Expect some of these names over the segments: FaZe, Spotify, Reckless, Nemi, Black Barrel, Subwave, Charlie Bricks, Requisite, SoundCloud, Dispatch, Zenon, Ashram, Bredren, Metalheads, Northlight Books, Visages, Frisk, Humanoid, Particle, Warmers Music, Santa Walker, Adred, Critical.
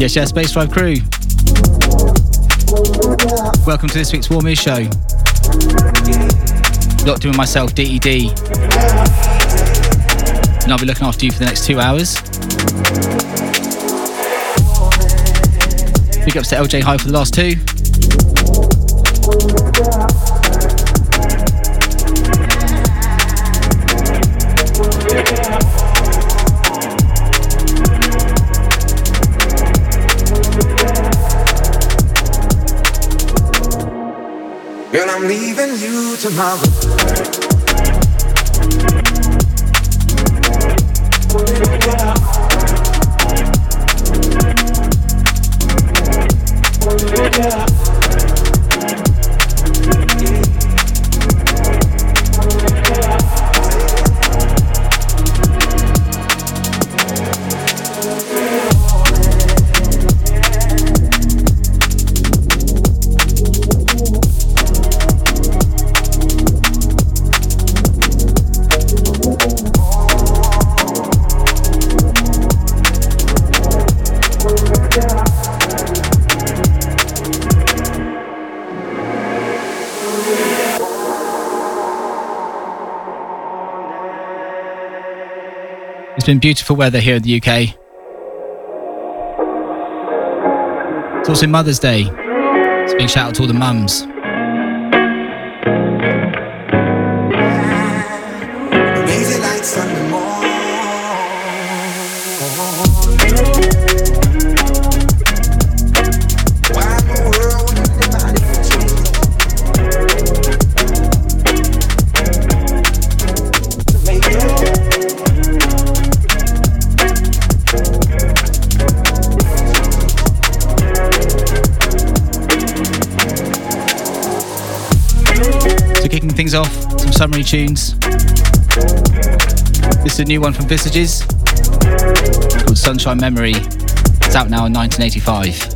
Yes, yes, Bass Drive crew. Welcome to this week's Warmers show. Doctor and myself, DED. And I'll be looking after you for the next 2 hours. Big ups to LJ High for the last two. Girl, I'm leaving you tomorrow. It's been beautiful weather here in the UK. It's also Mother's Day. It's a big shout out to all the mums. Things off, some summary tunes. This is a new one from Visages called Sunshine Memory. It's out now in 1985.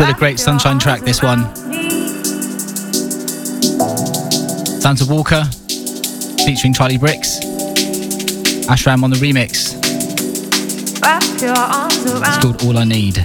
Still a great sunshine track, this one. Santa Walker featuring Charlie Bricks. Ashram on the remix. It's called All I Need.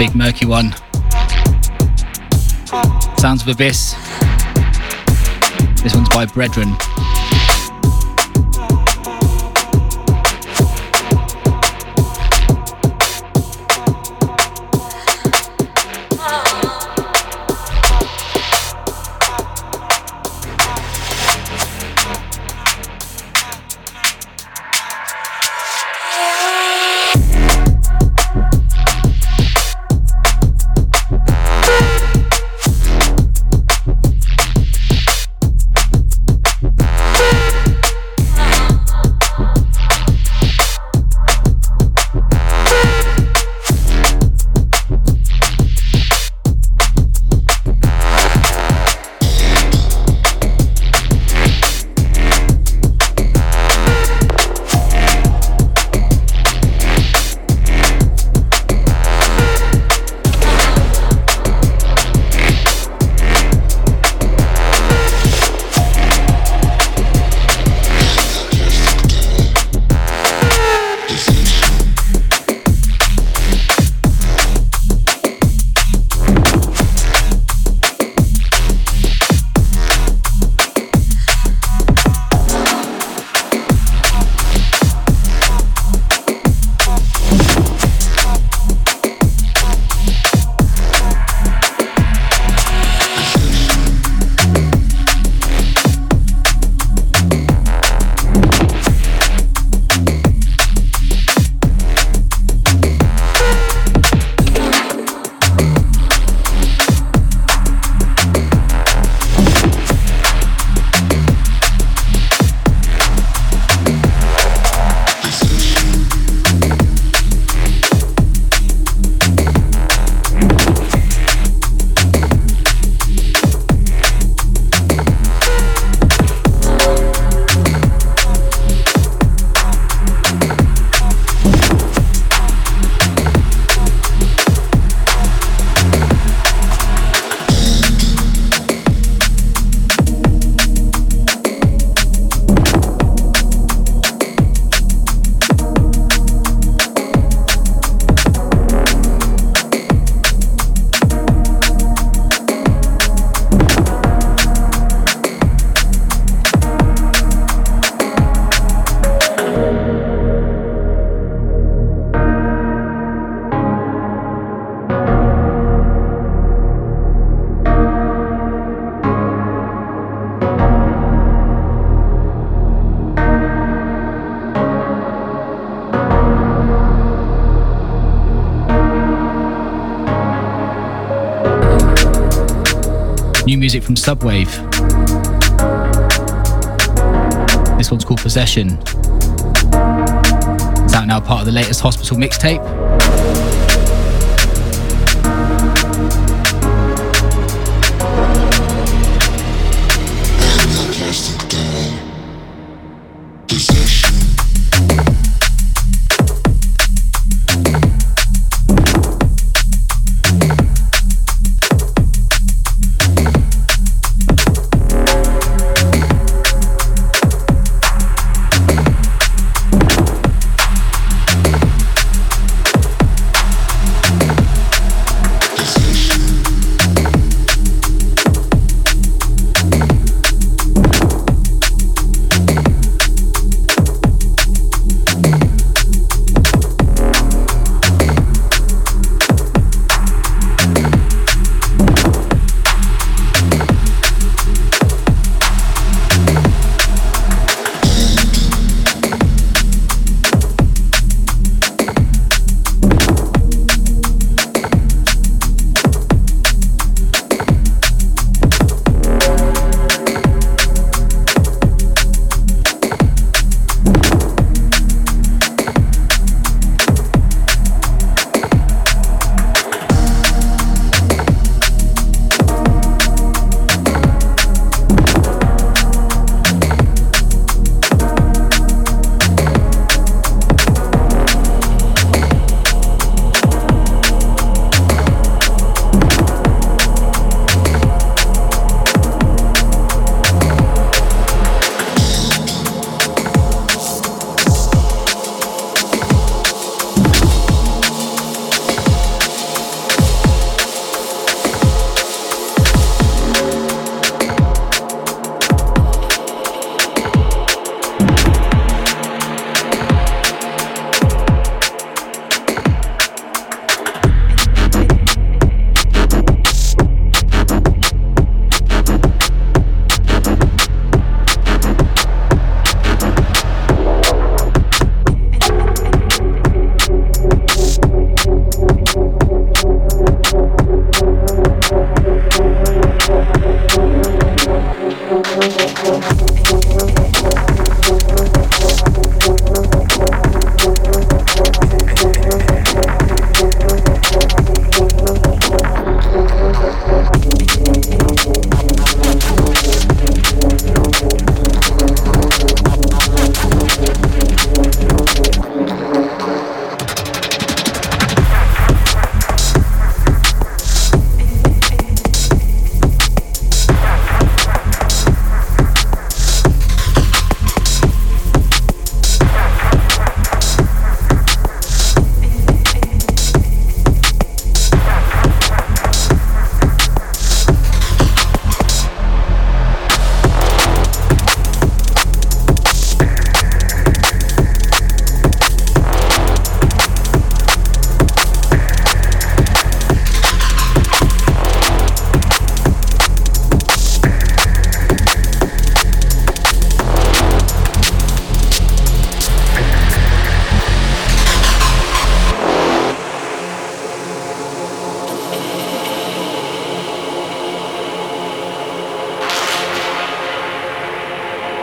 big murky one. Sounds of Abyss. This one's by Bredren. Music from Subwave. This one's called Possession. It's out now, part of the latest Hospital mixtape.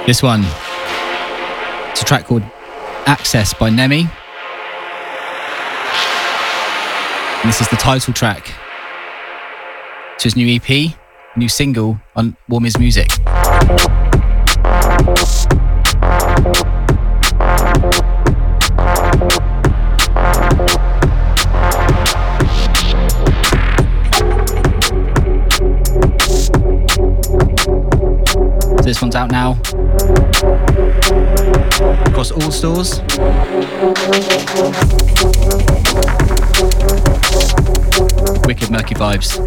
This one, it's a track called Access by Nemi. And this is the title track to his new EP, new single on Warmers Music. So this one's out now across all stores. Wicked murky vibes.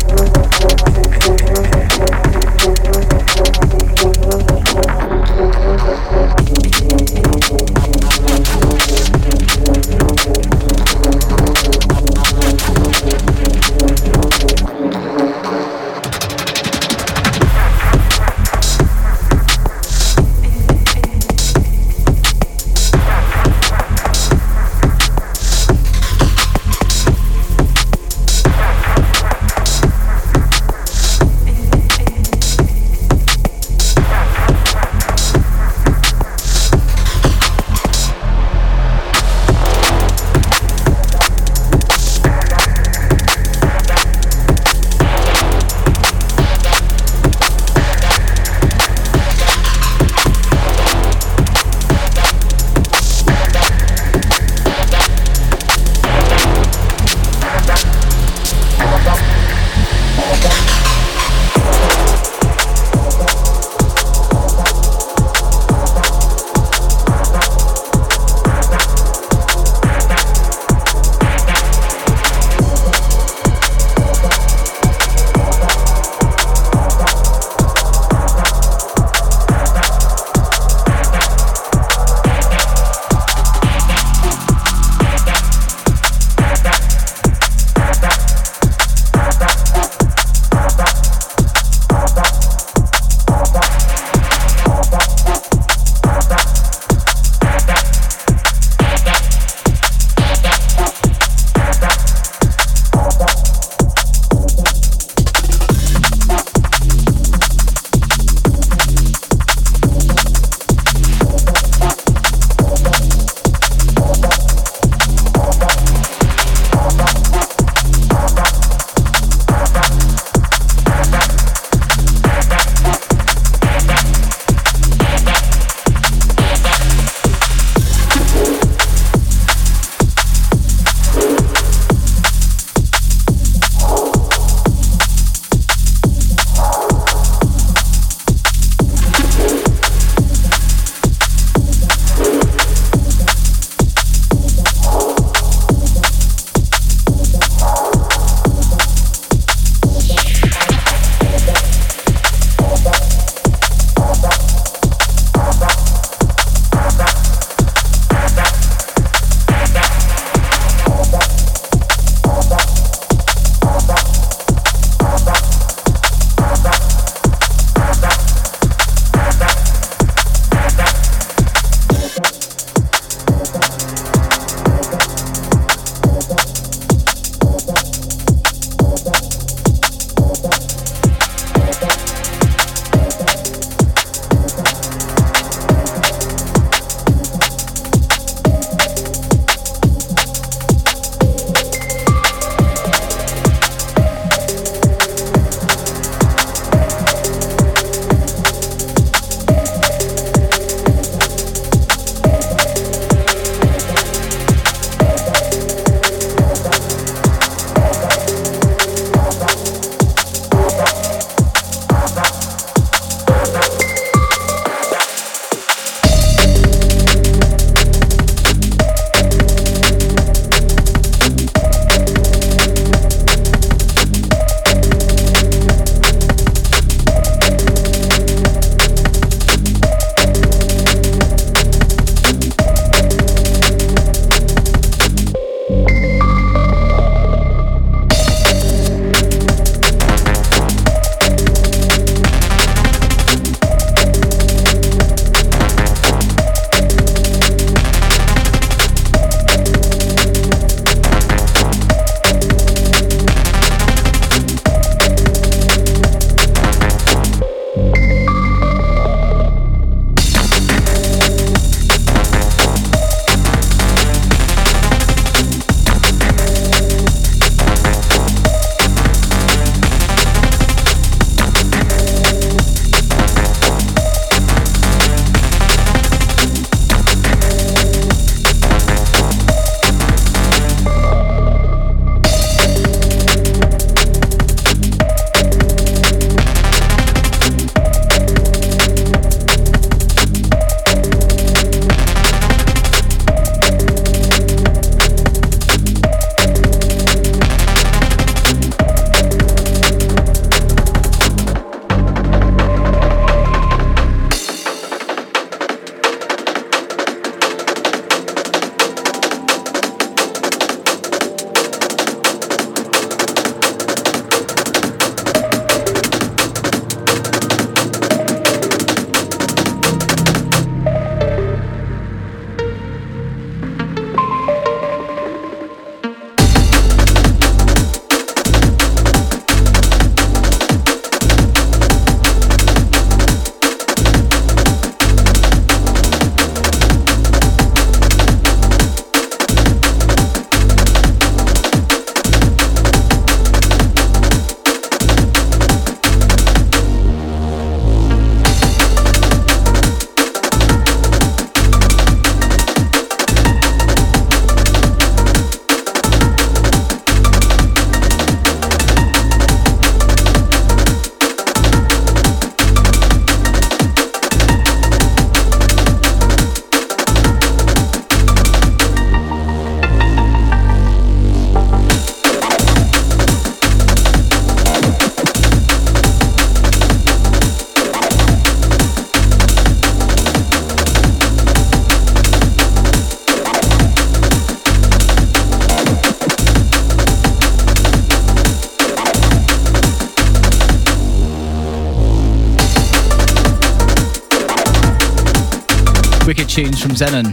Wicked tunes from Zenon.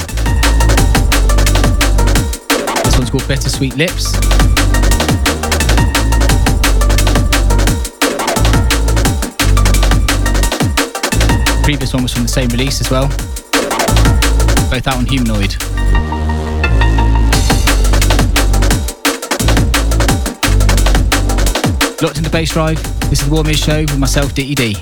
This one's called Bittersweet Lips. The previous one was from the same release as well. Both out on Humanoid. Locked into Bass Drive. This is the Warmers Show with myself, Ditty D.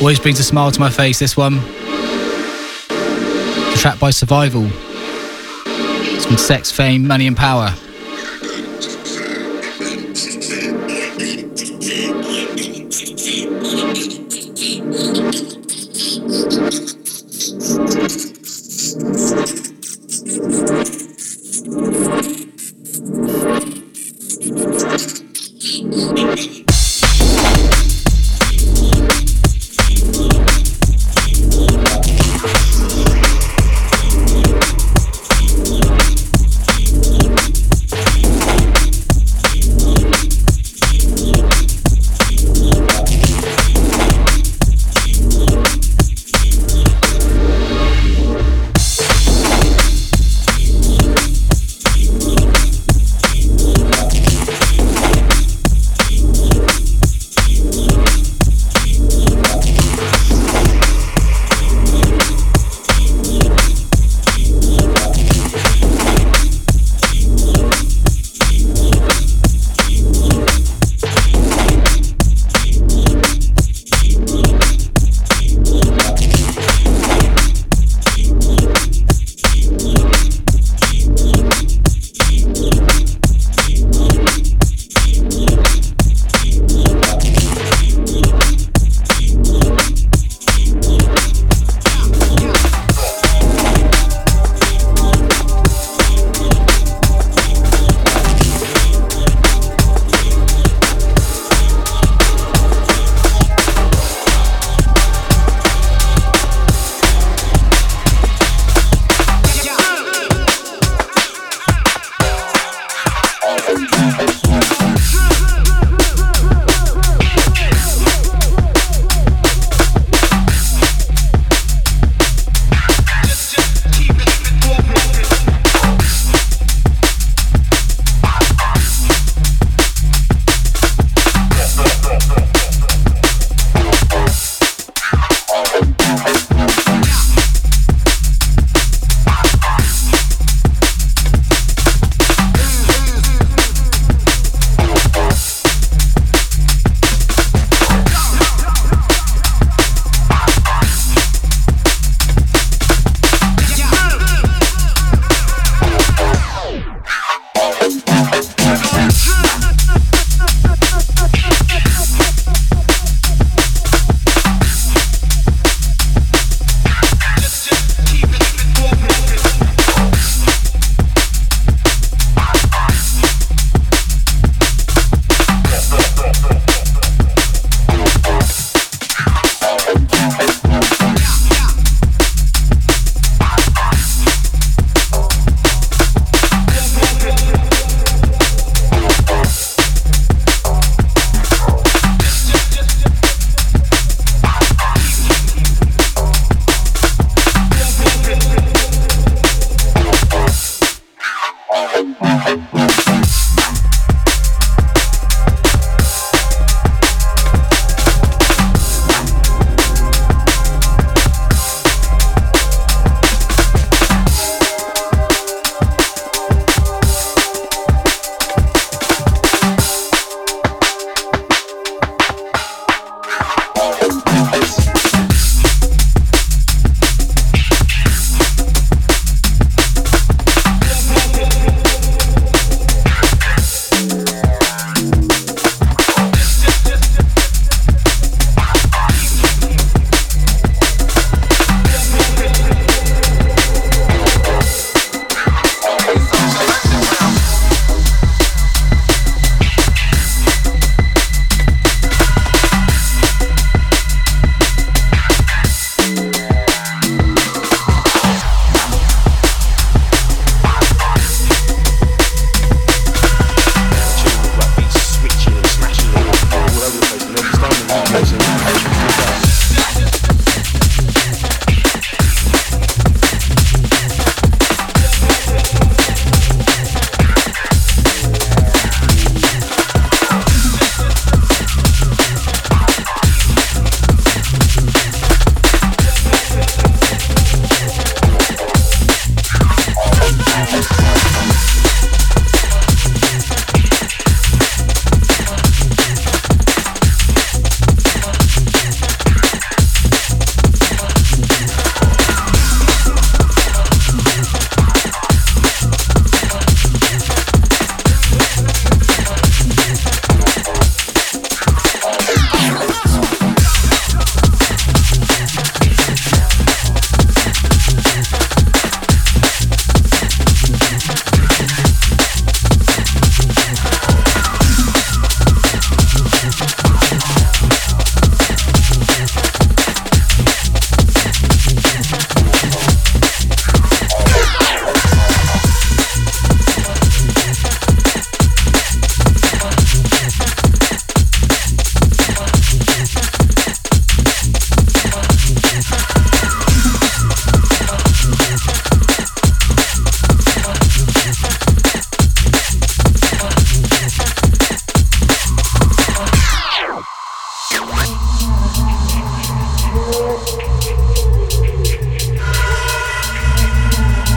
Always brings a smile to my face, this one. The track by Survival. It's from Sex, Fame, Money and Power.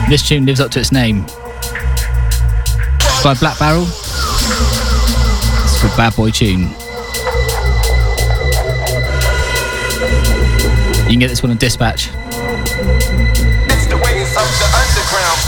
This tune lives up to its name. It's by Black Barrel. It's called Bad Boy Tune. You can get this one on Dispatch. It's the ways of the underground.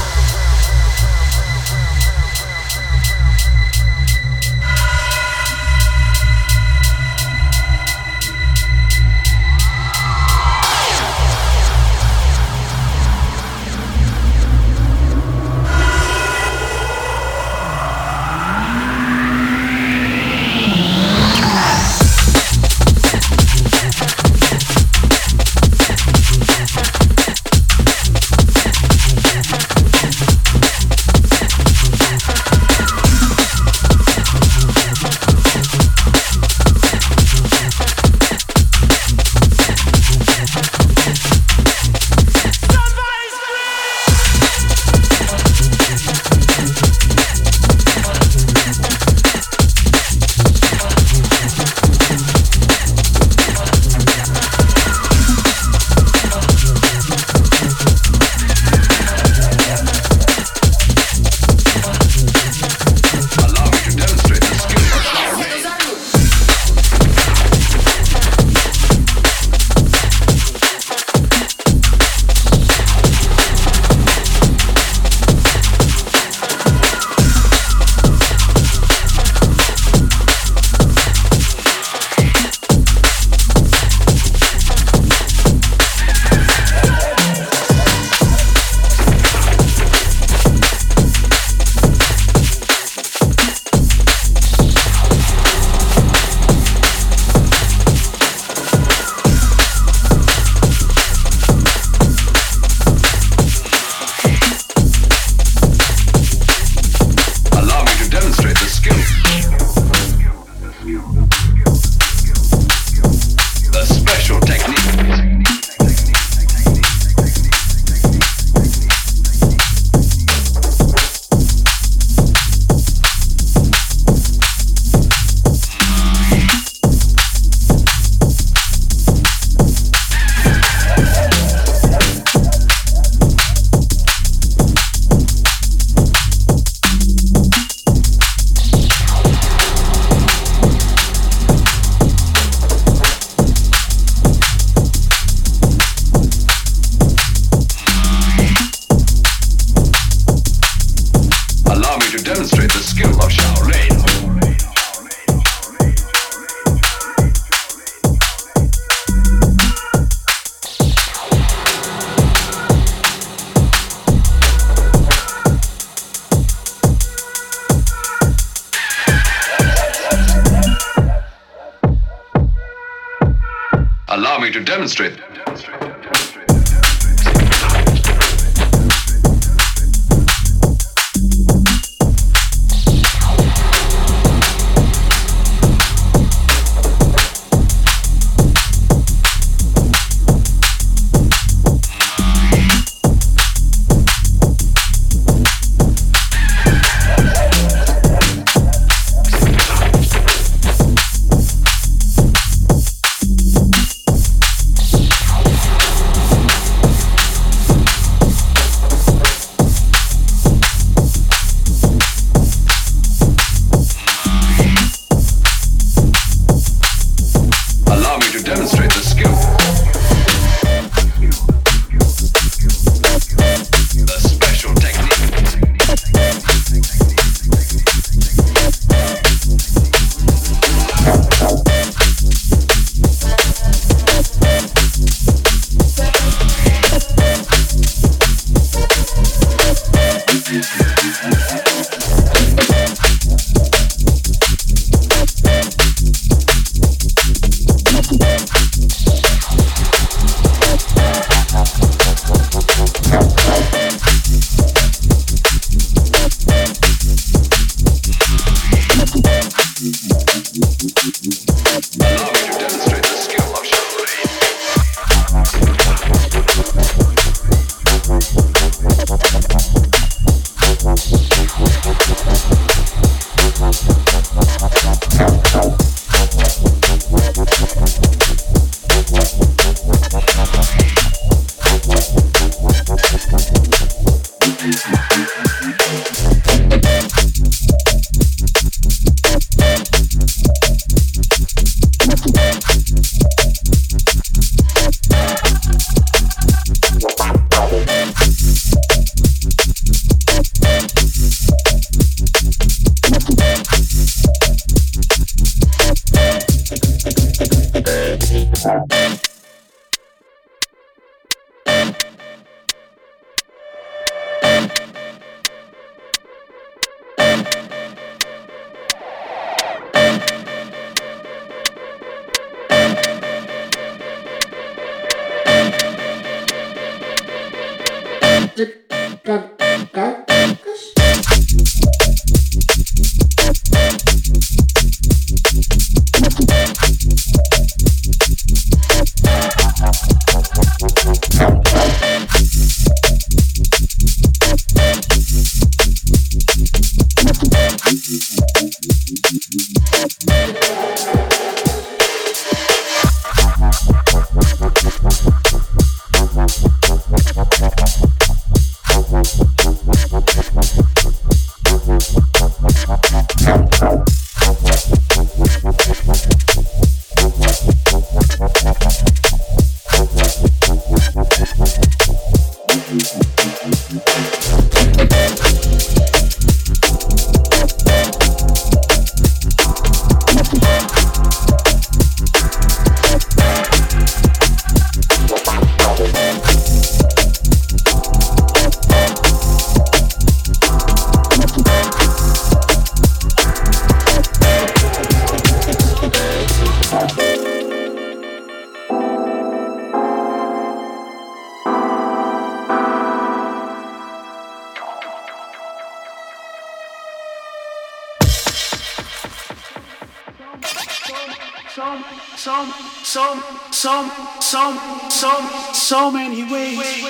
So many ways.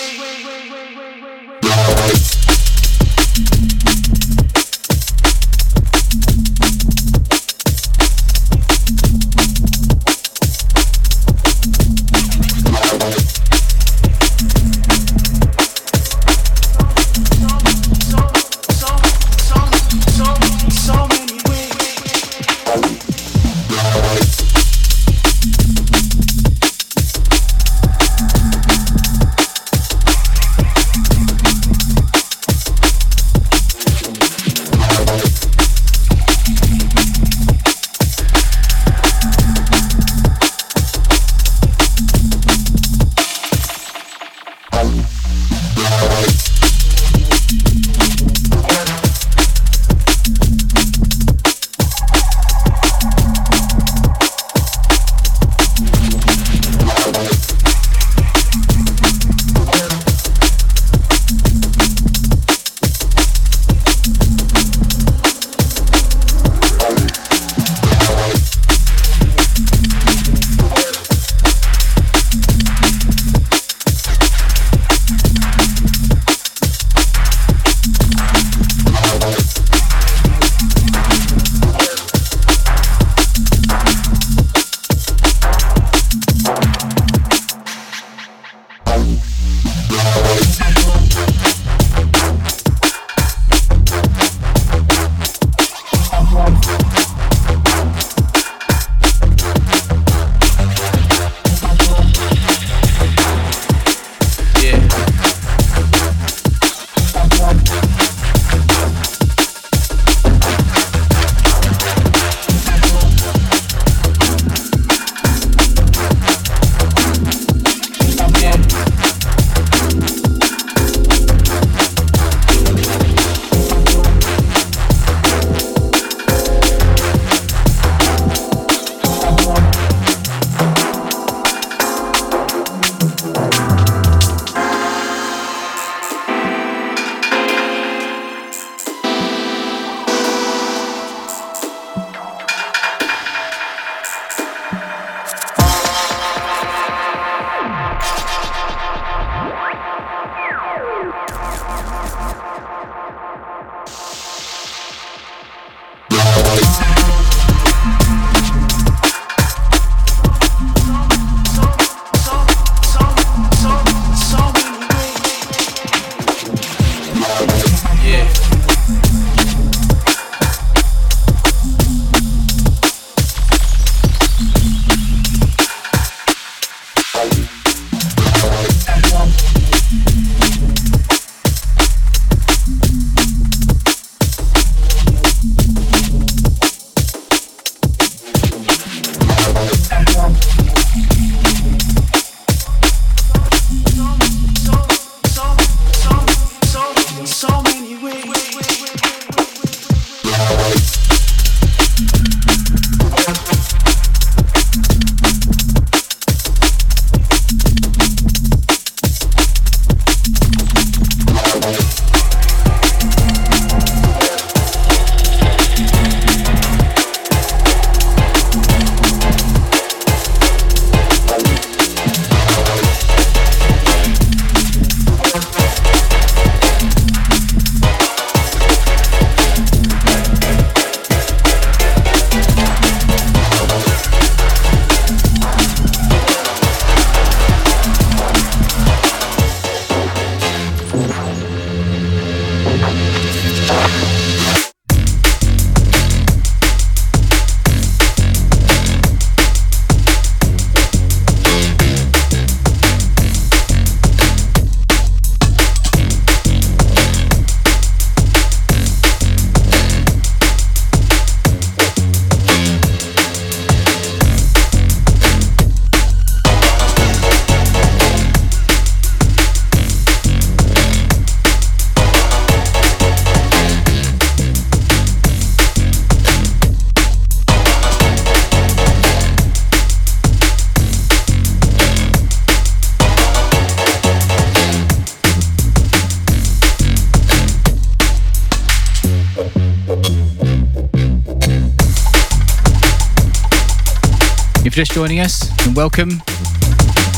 just joining us, and welcome.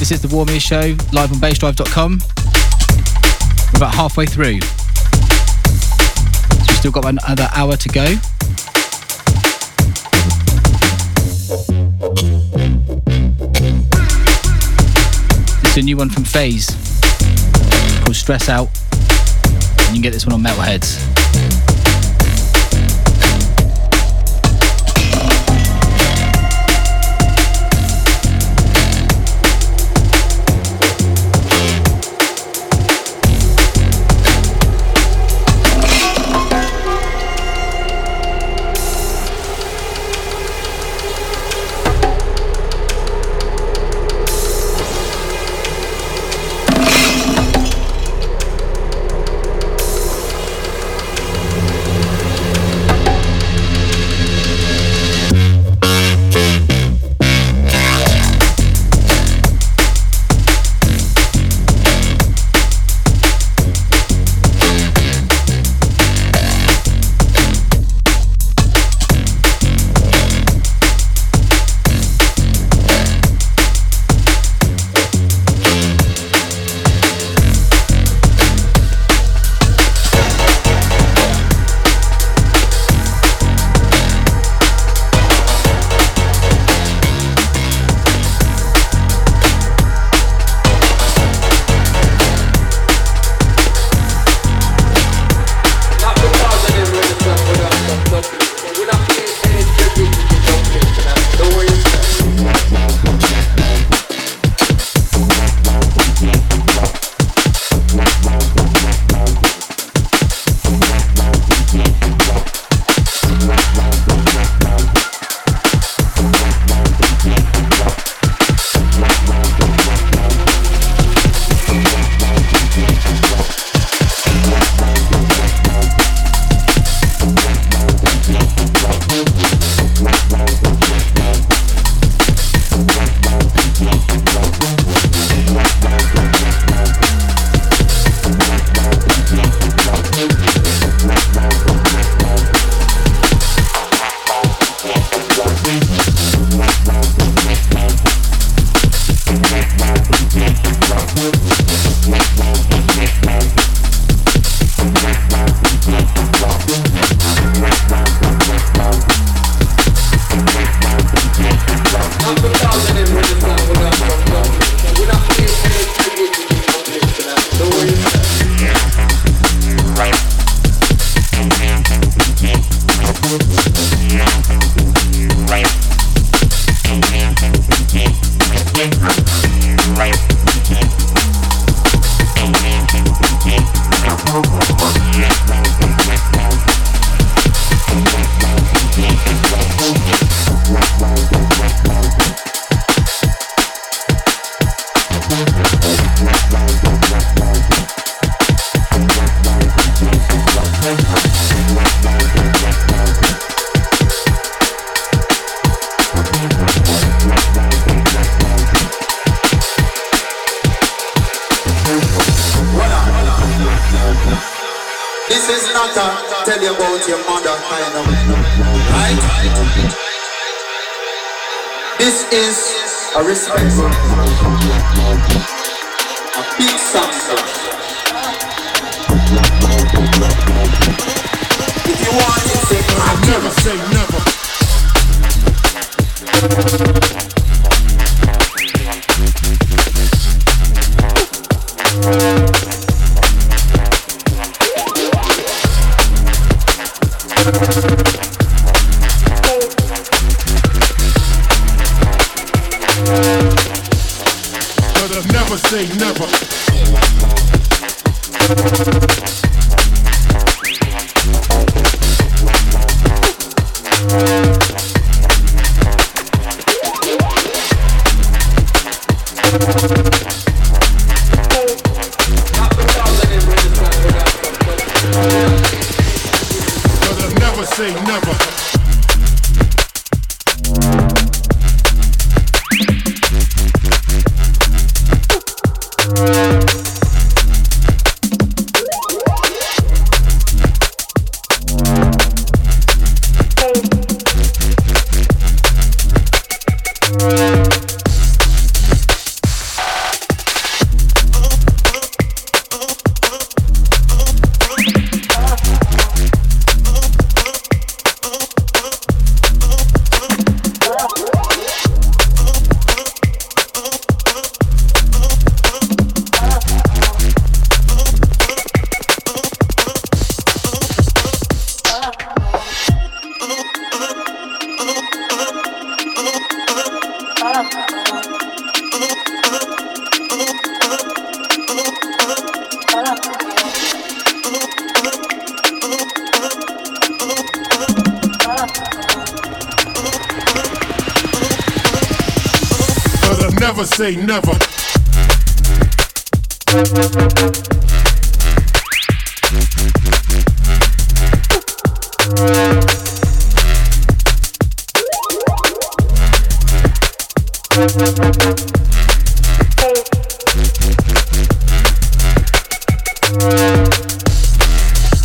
This is the Warmers Show, live on bassdrive.com. We're about halfway through, so we've still got another hour to go. It's a new one from FaZe called Stress Out, and you can get this one on Metalheads. Never say never.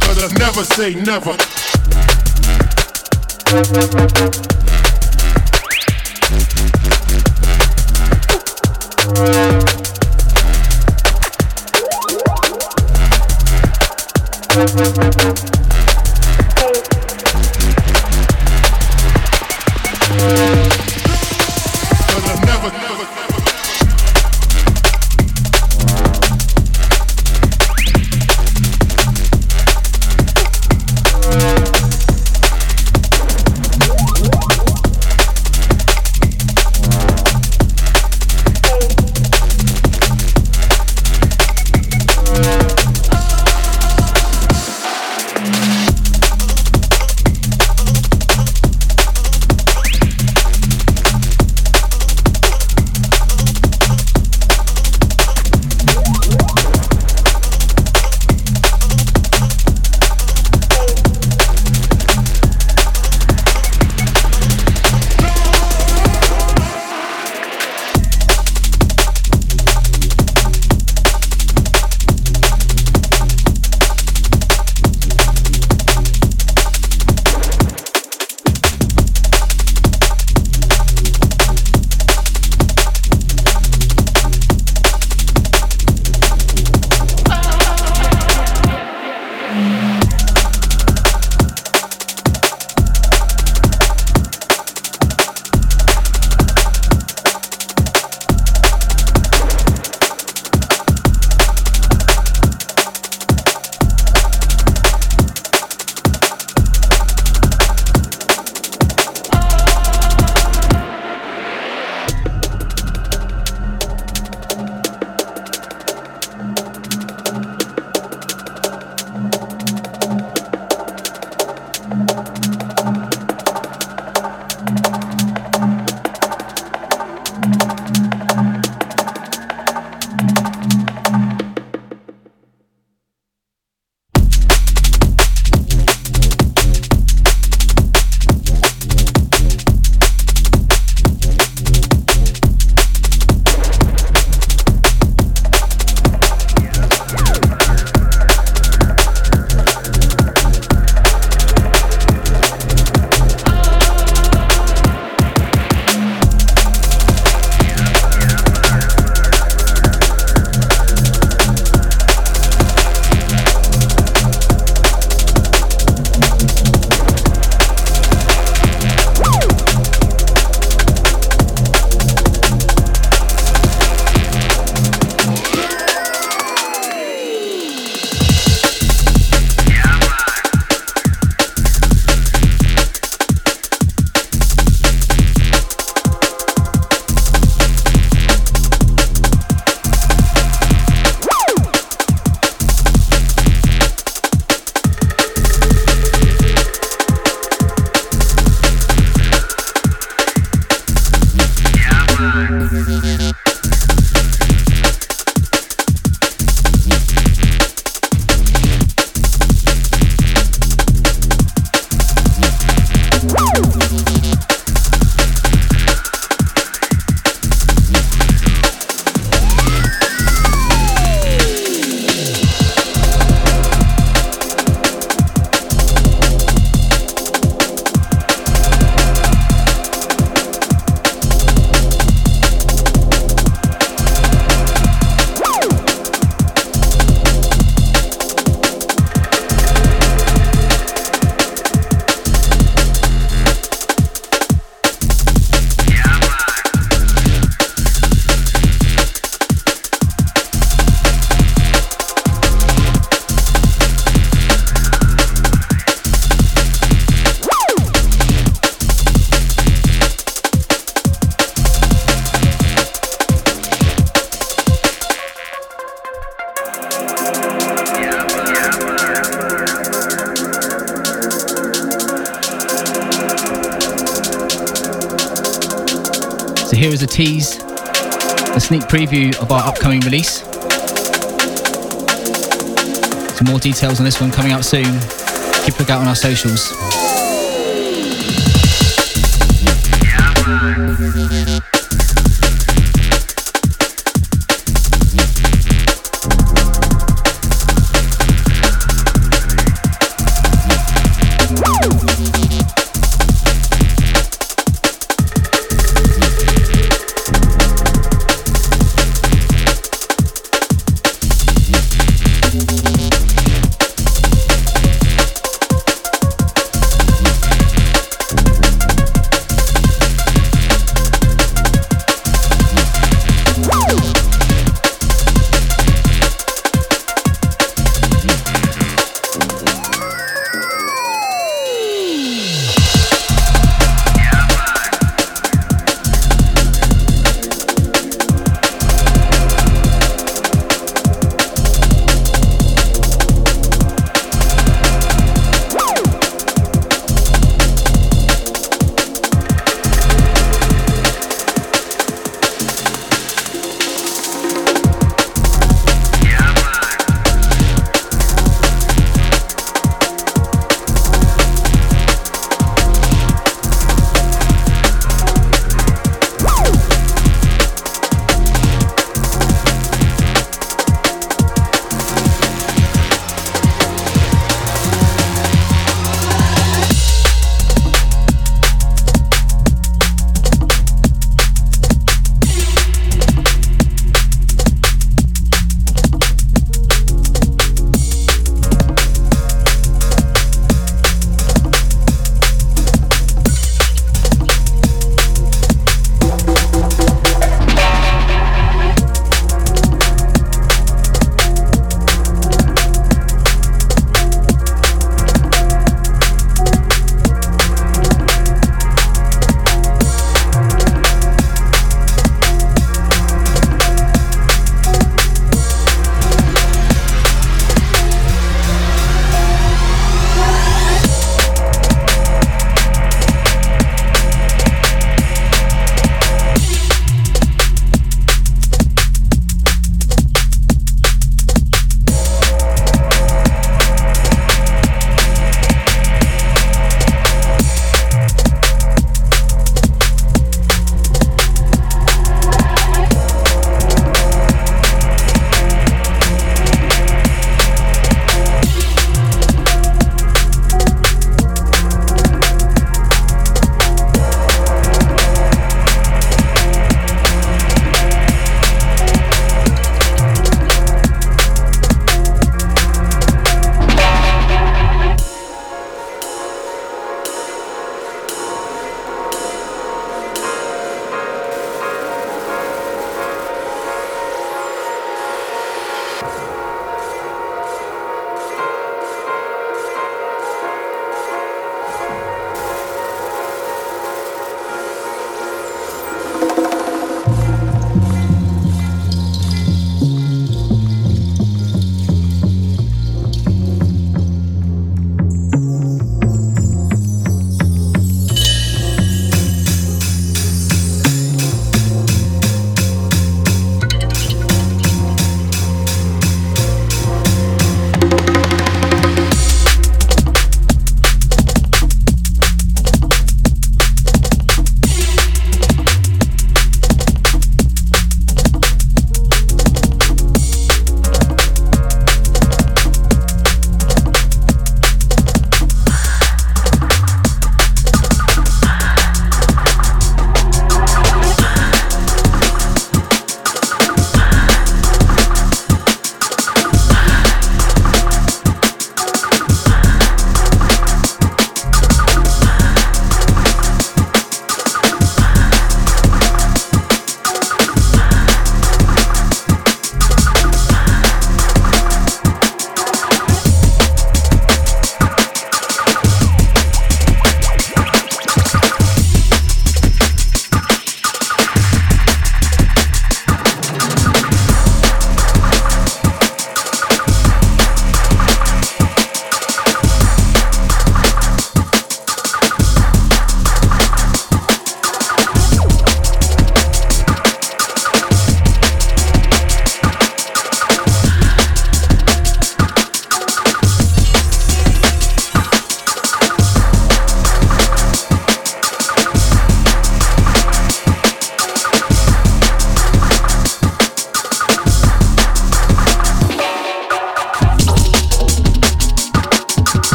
Cause I never say never. Here is a tease a sneak preview of our upcoming release. Some more details on this one coming out soon. Keep a look out on our socials.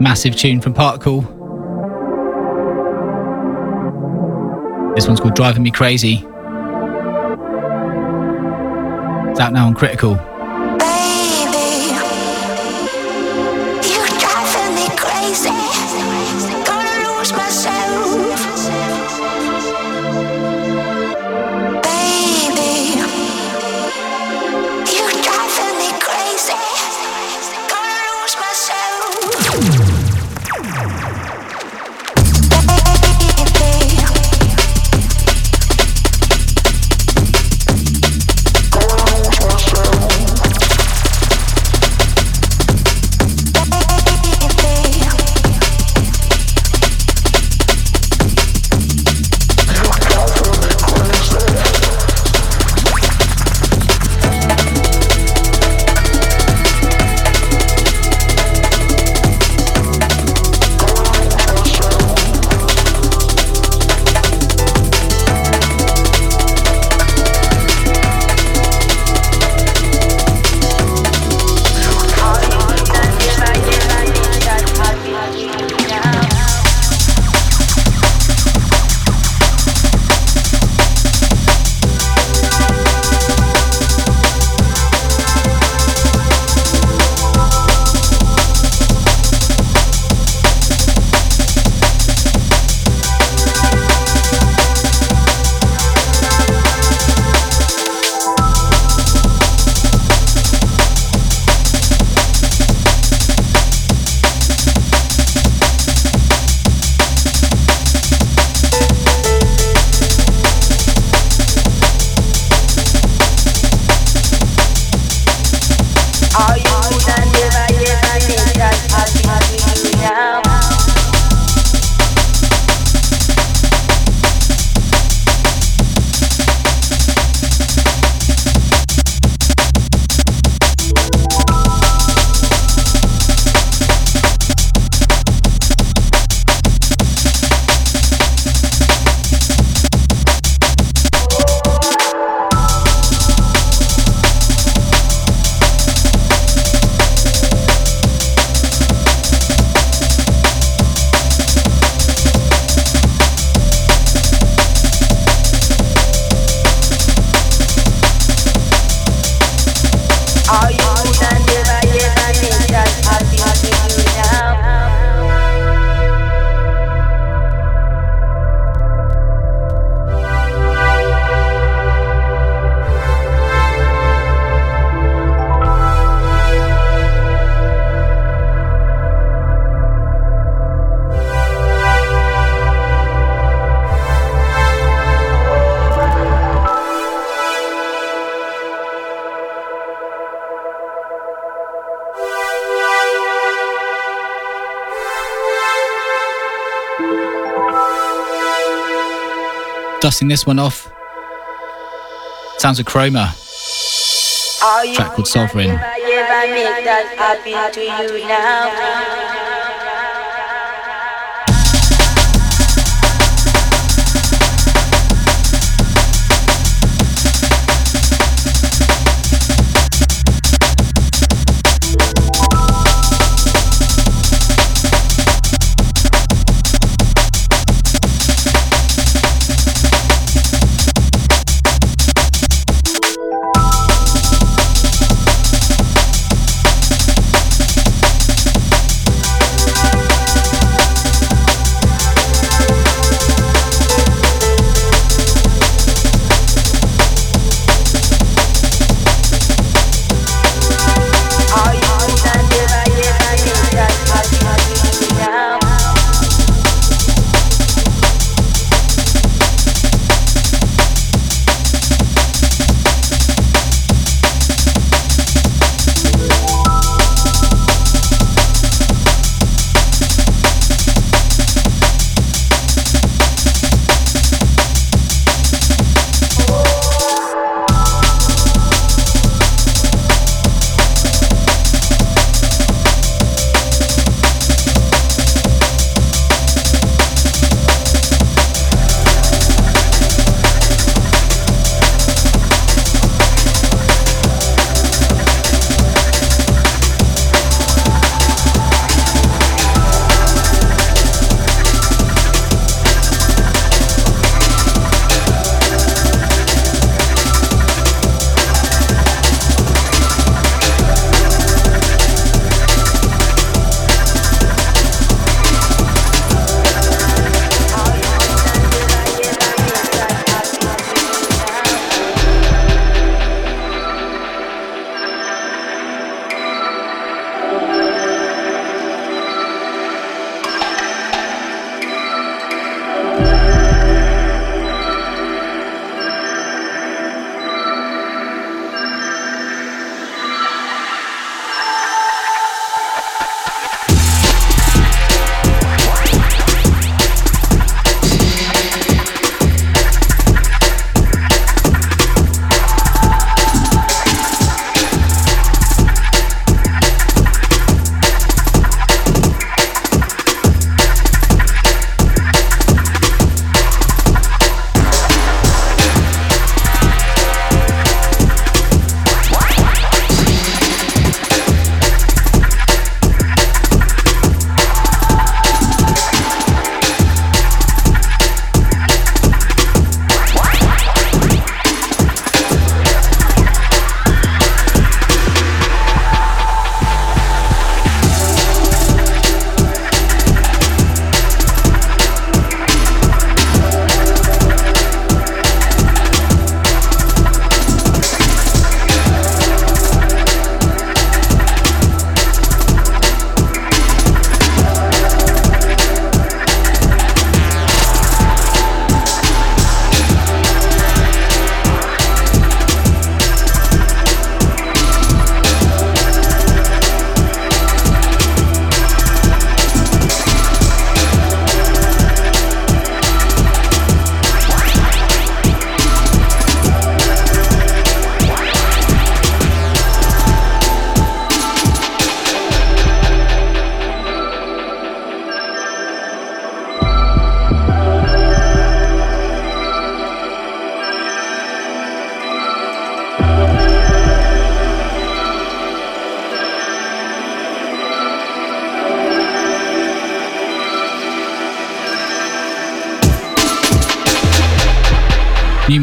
Massive tune from Particle. This one's called Driving Me Crazy. It's out now on Critical. Dusting this one off. Sounds of Chroma. A track called Sovereign. Never make that happen to you now.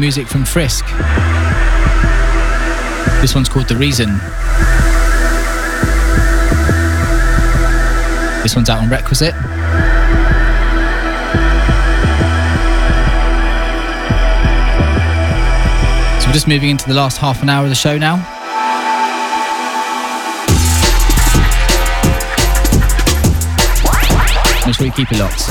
music from Frisk. This one's called The Reason. This one's out on Requisite. So we're just moving into the last half an hour of the show now. Make sure you keep it locked.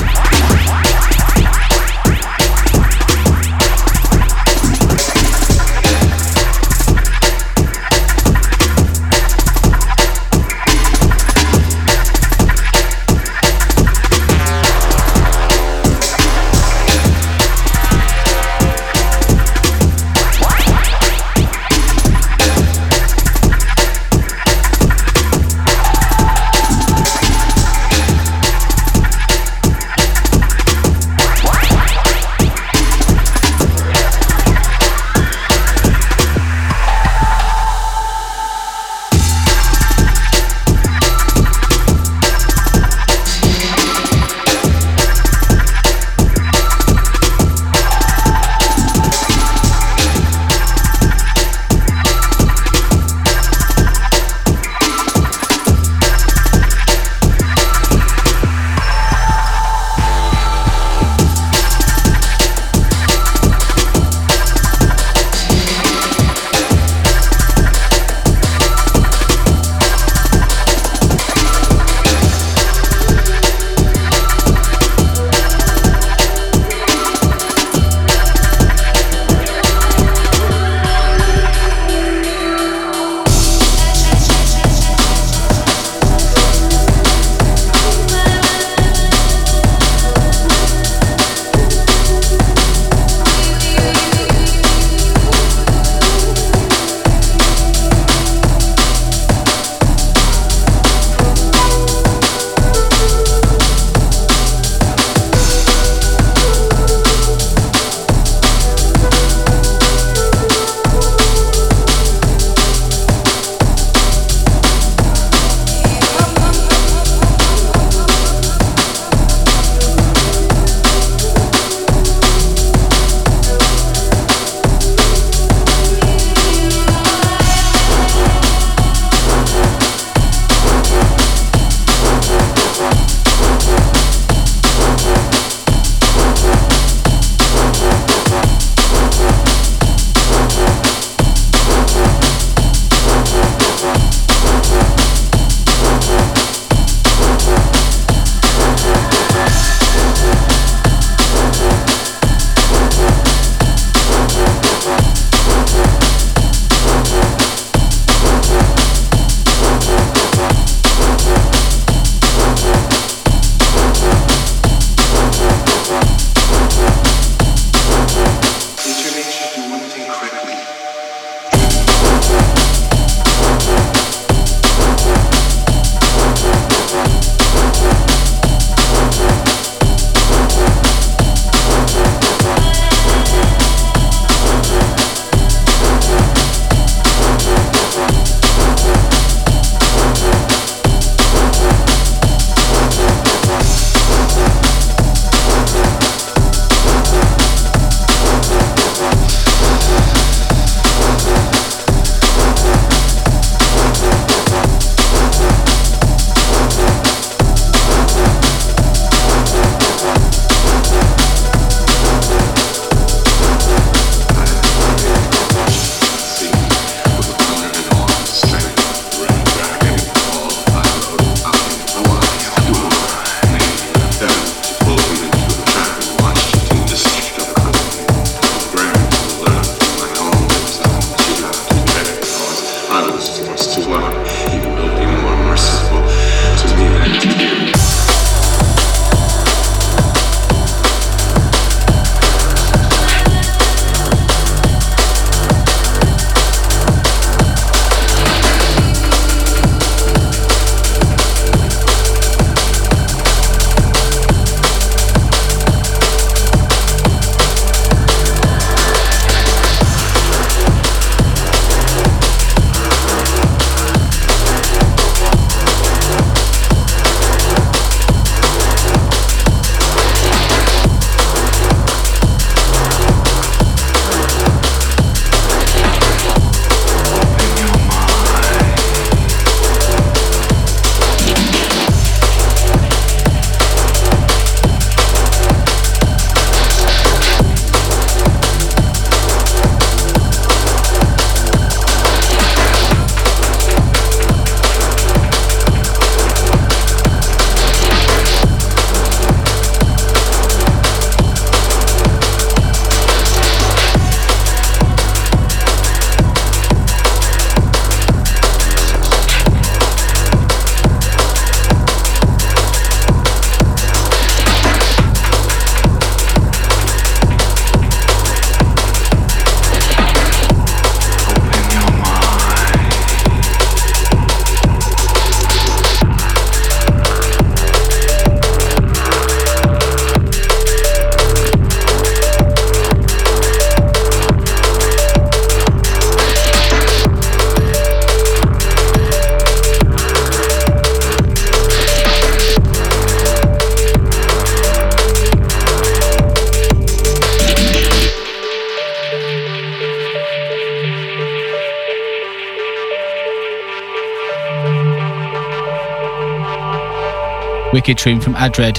Wicked tune from Adred.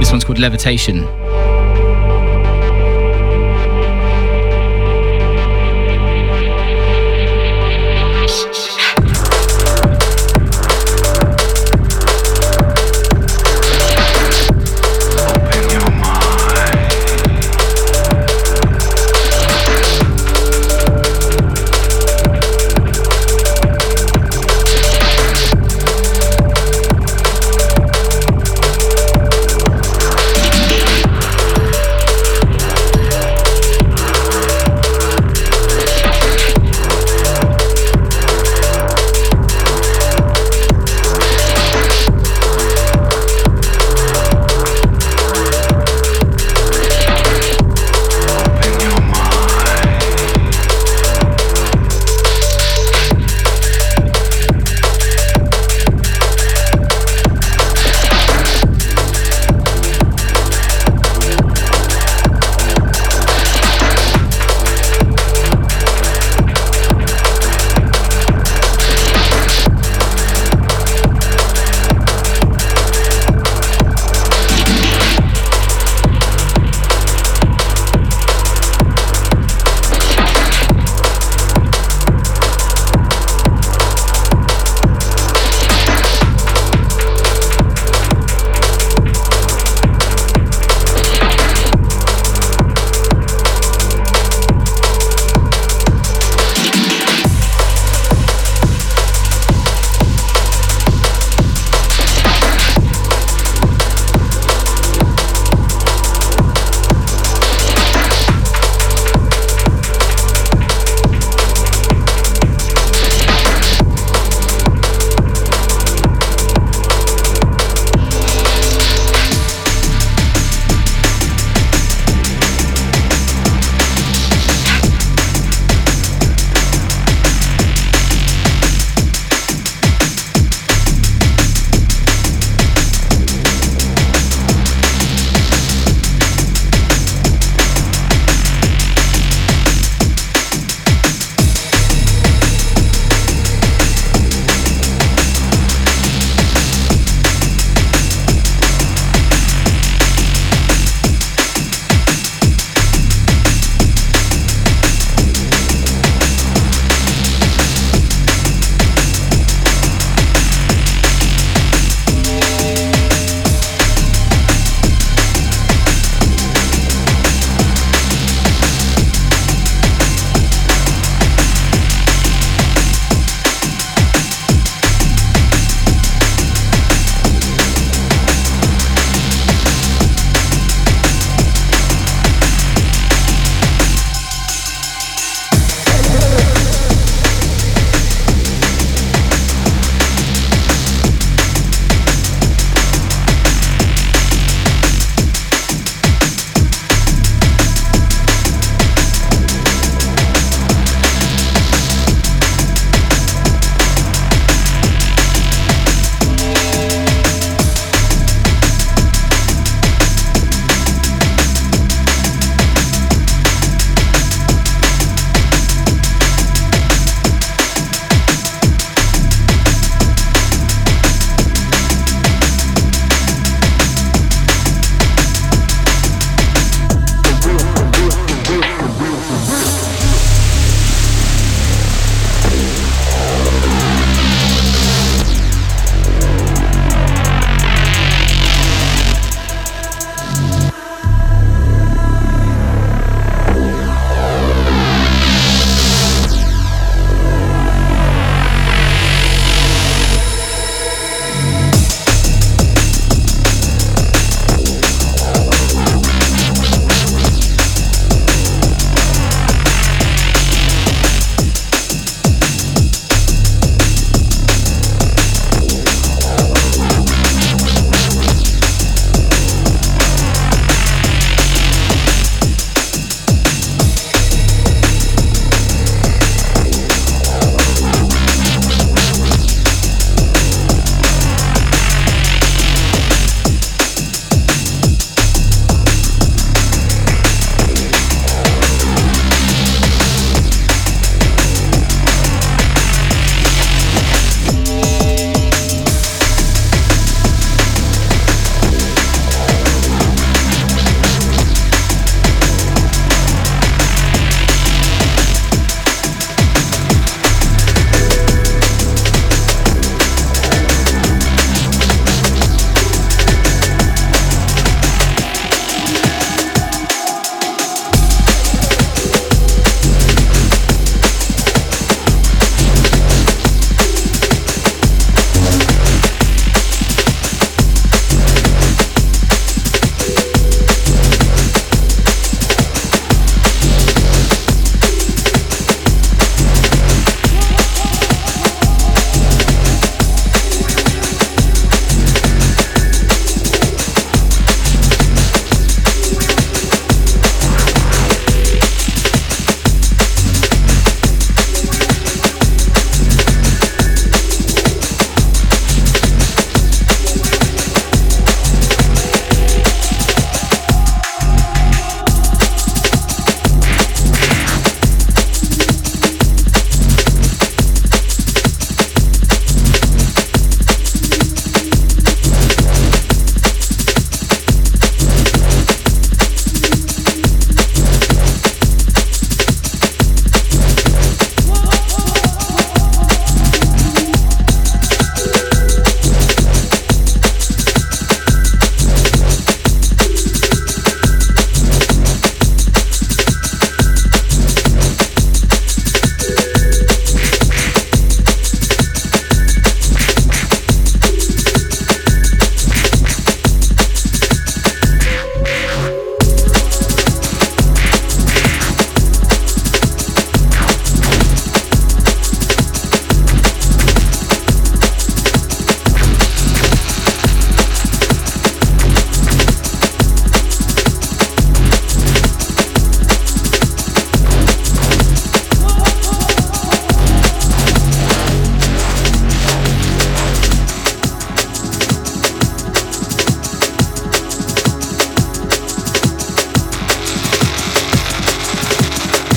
This one's called Levitation.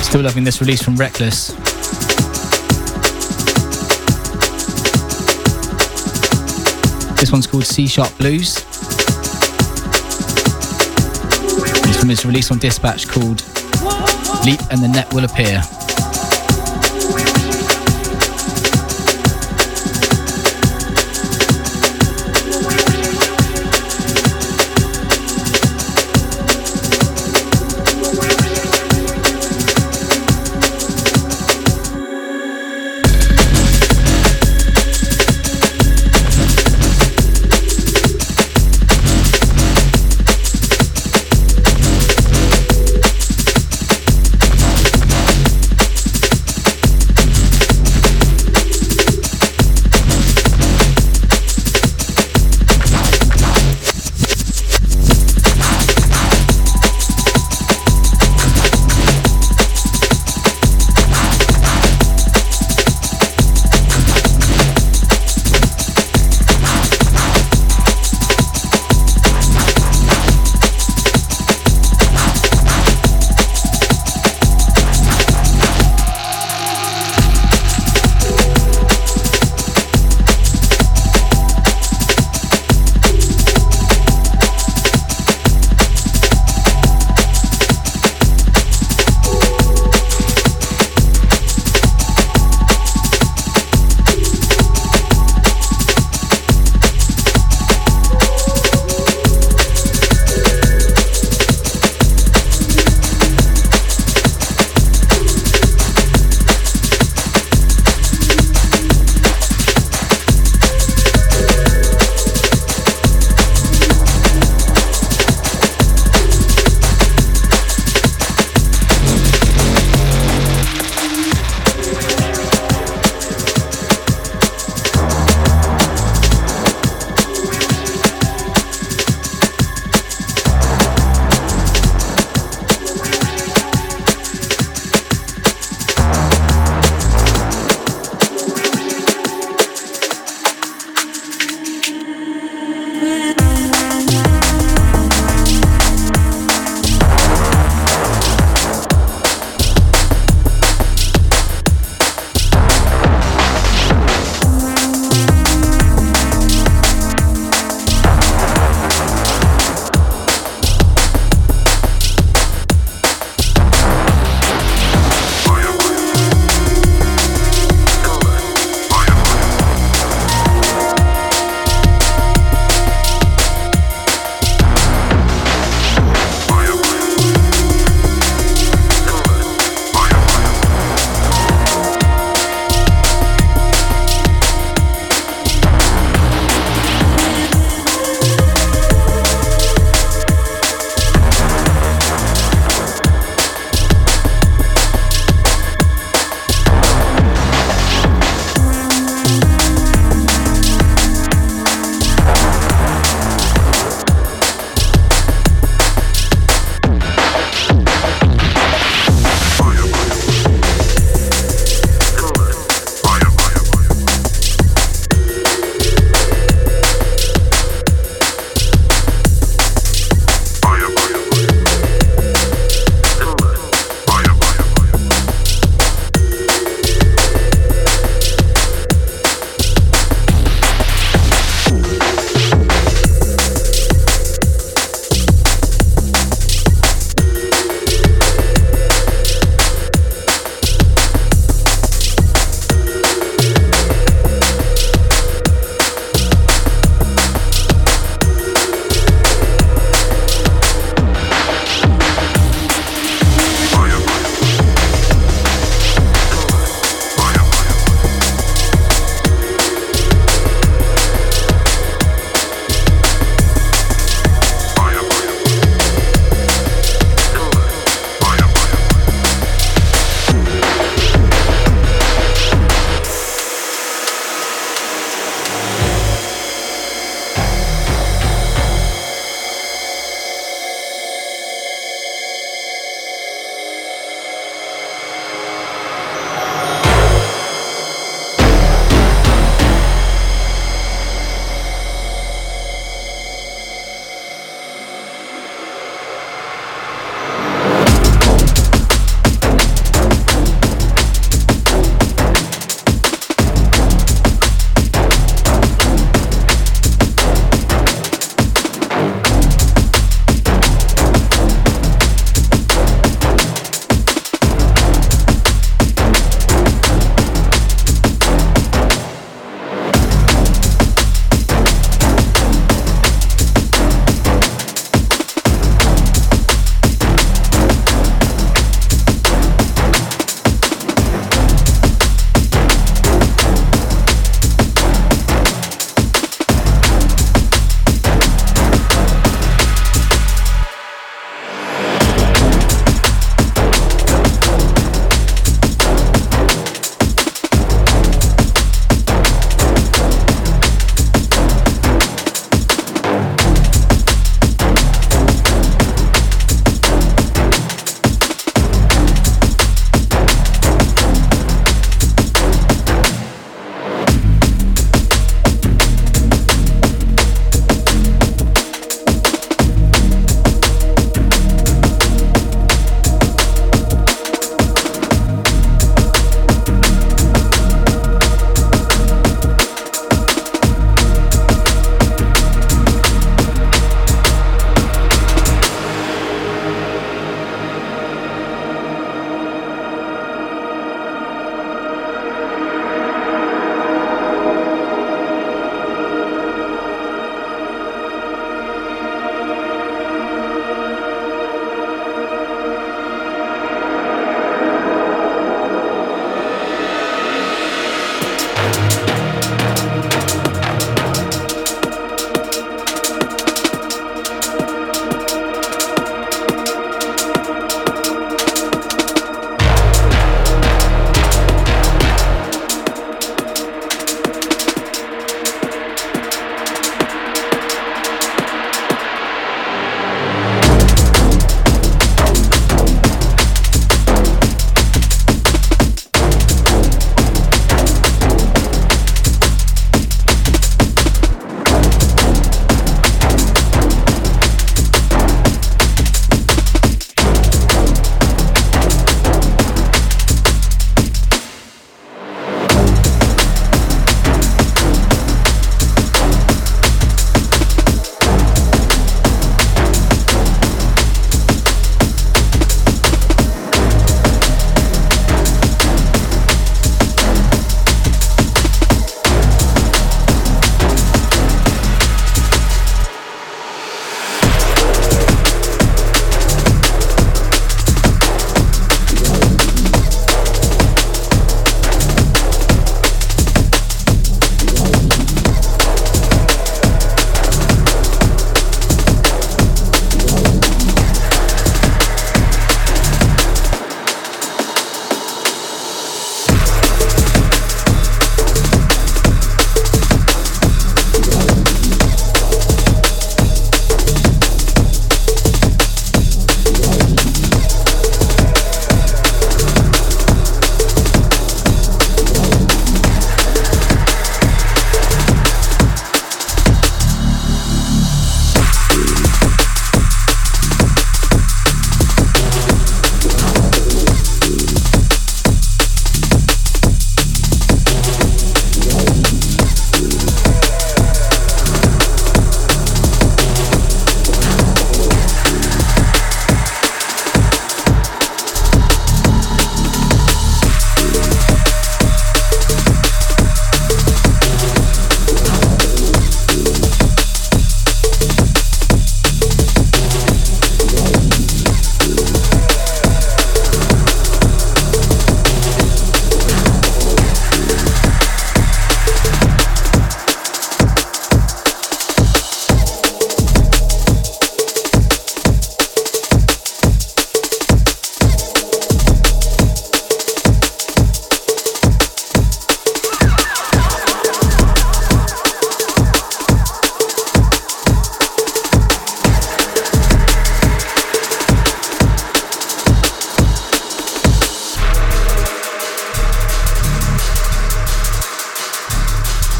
Still loving this release from Reckless. This one's called C-Sharp Blues. It's from his release on Dispatch called Leap and the Net Will Appear.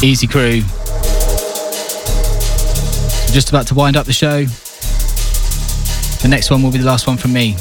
Easy Crew. So just about to wind up the show. The next one will be the last one from me.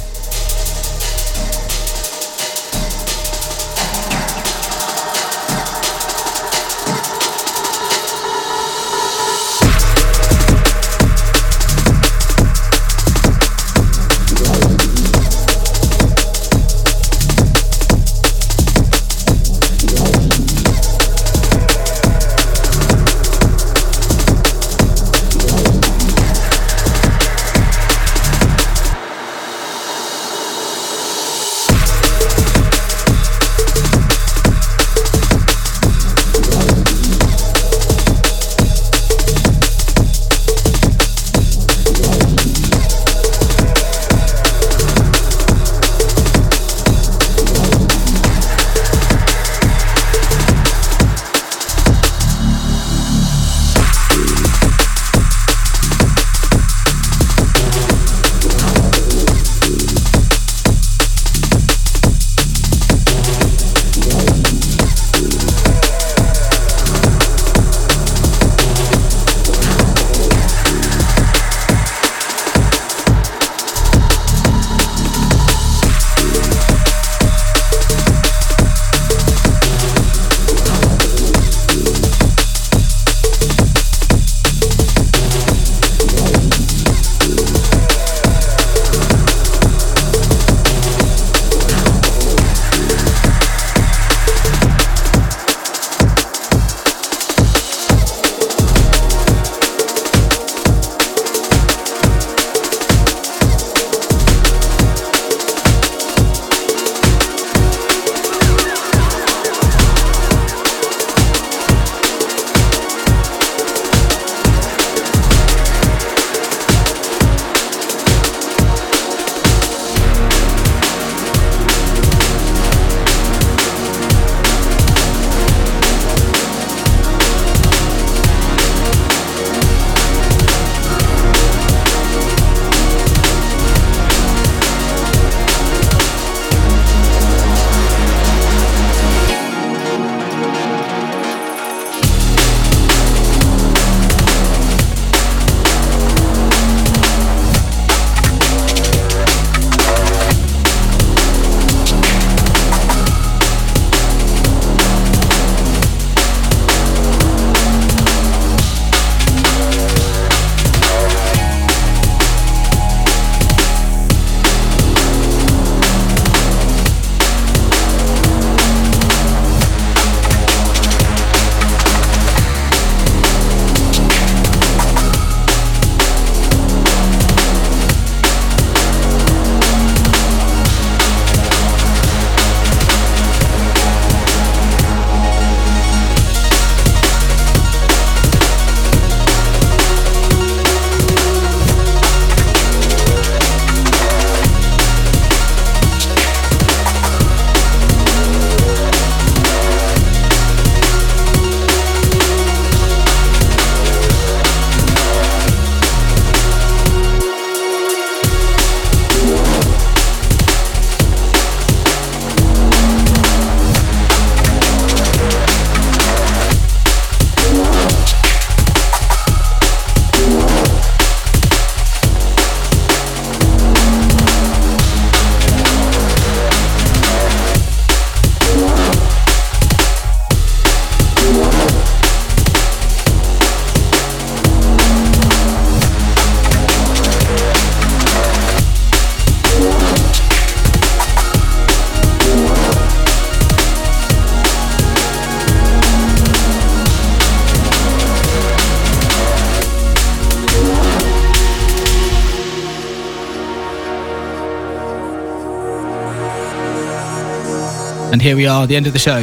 And here we are, the end of the show.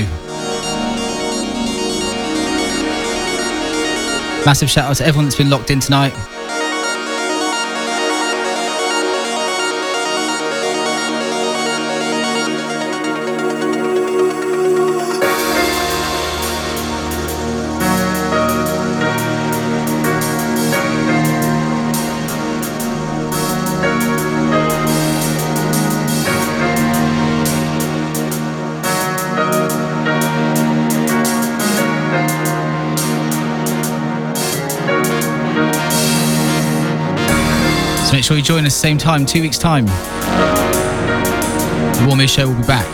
Massive shout out to everyone that's been locked in tonight. So make sure you join us same time, 2 weeks' time. The Warmers Show will be back.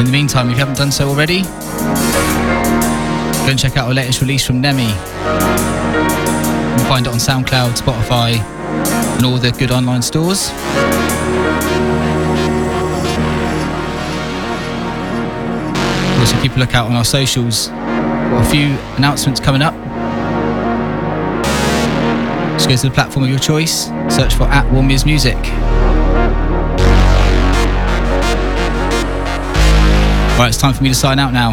In the meantime, if you haven't done so already, go and check out our latest release from Nemi. You can find it on SoundCloud, Spotify, and all the good online stores. Also keep a look out on our socials. Got a few announcements coming up. Just go to the platform of your choice, search for @WarmersMusic. Alright, it's time for me to sign out now.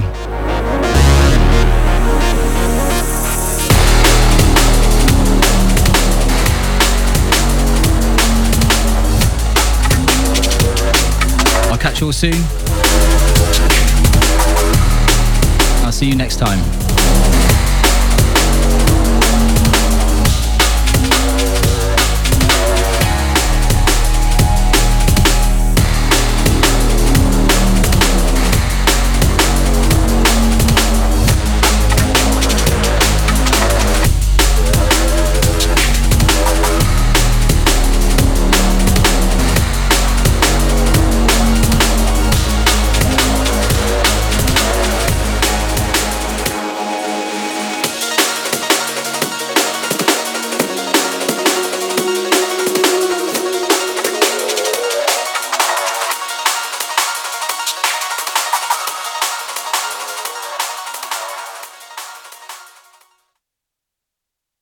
I'll catch you all soon. I'll see you next time.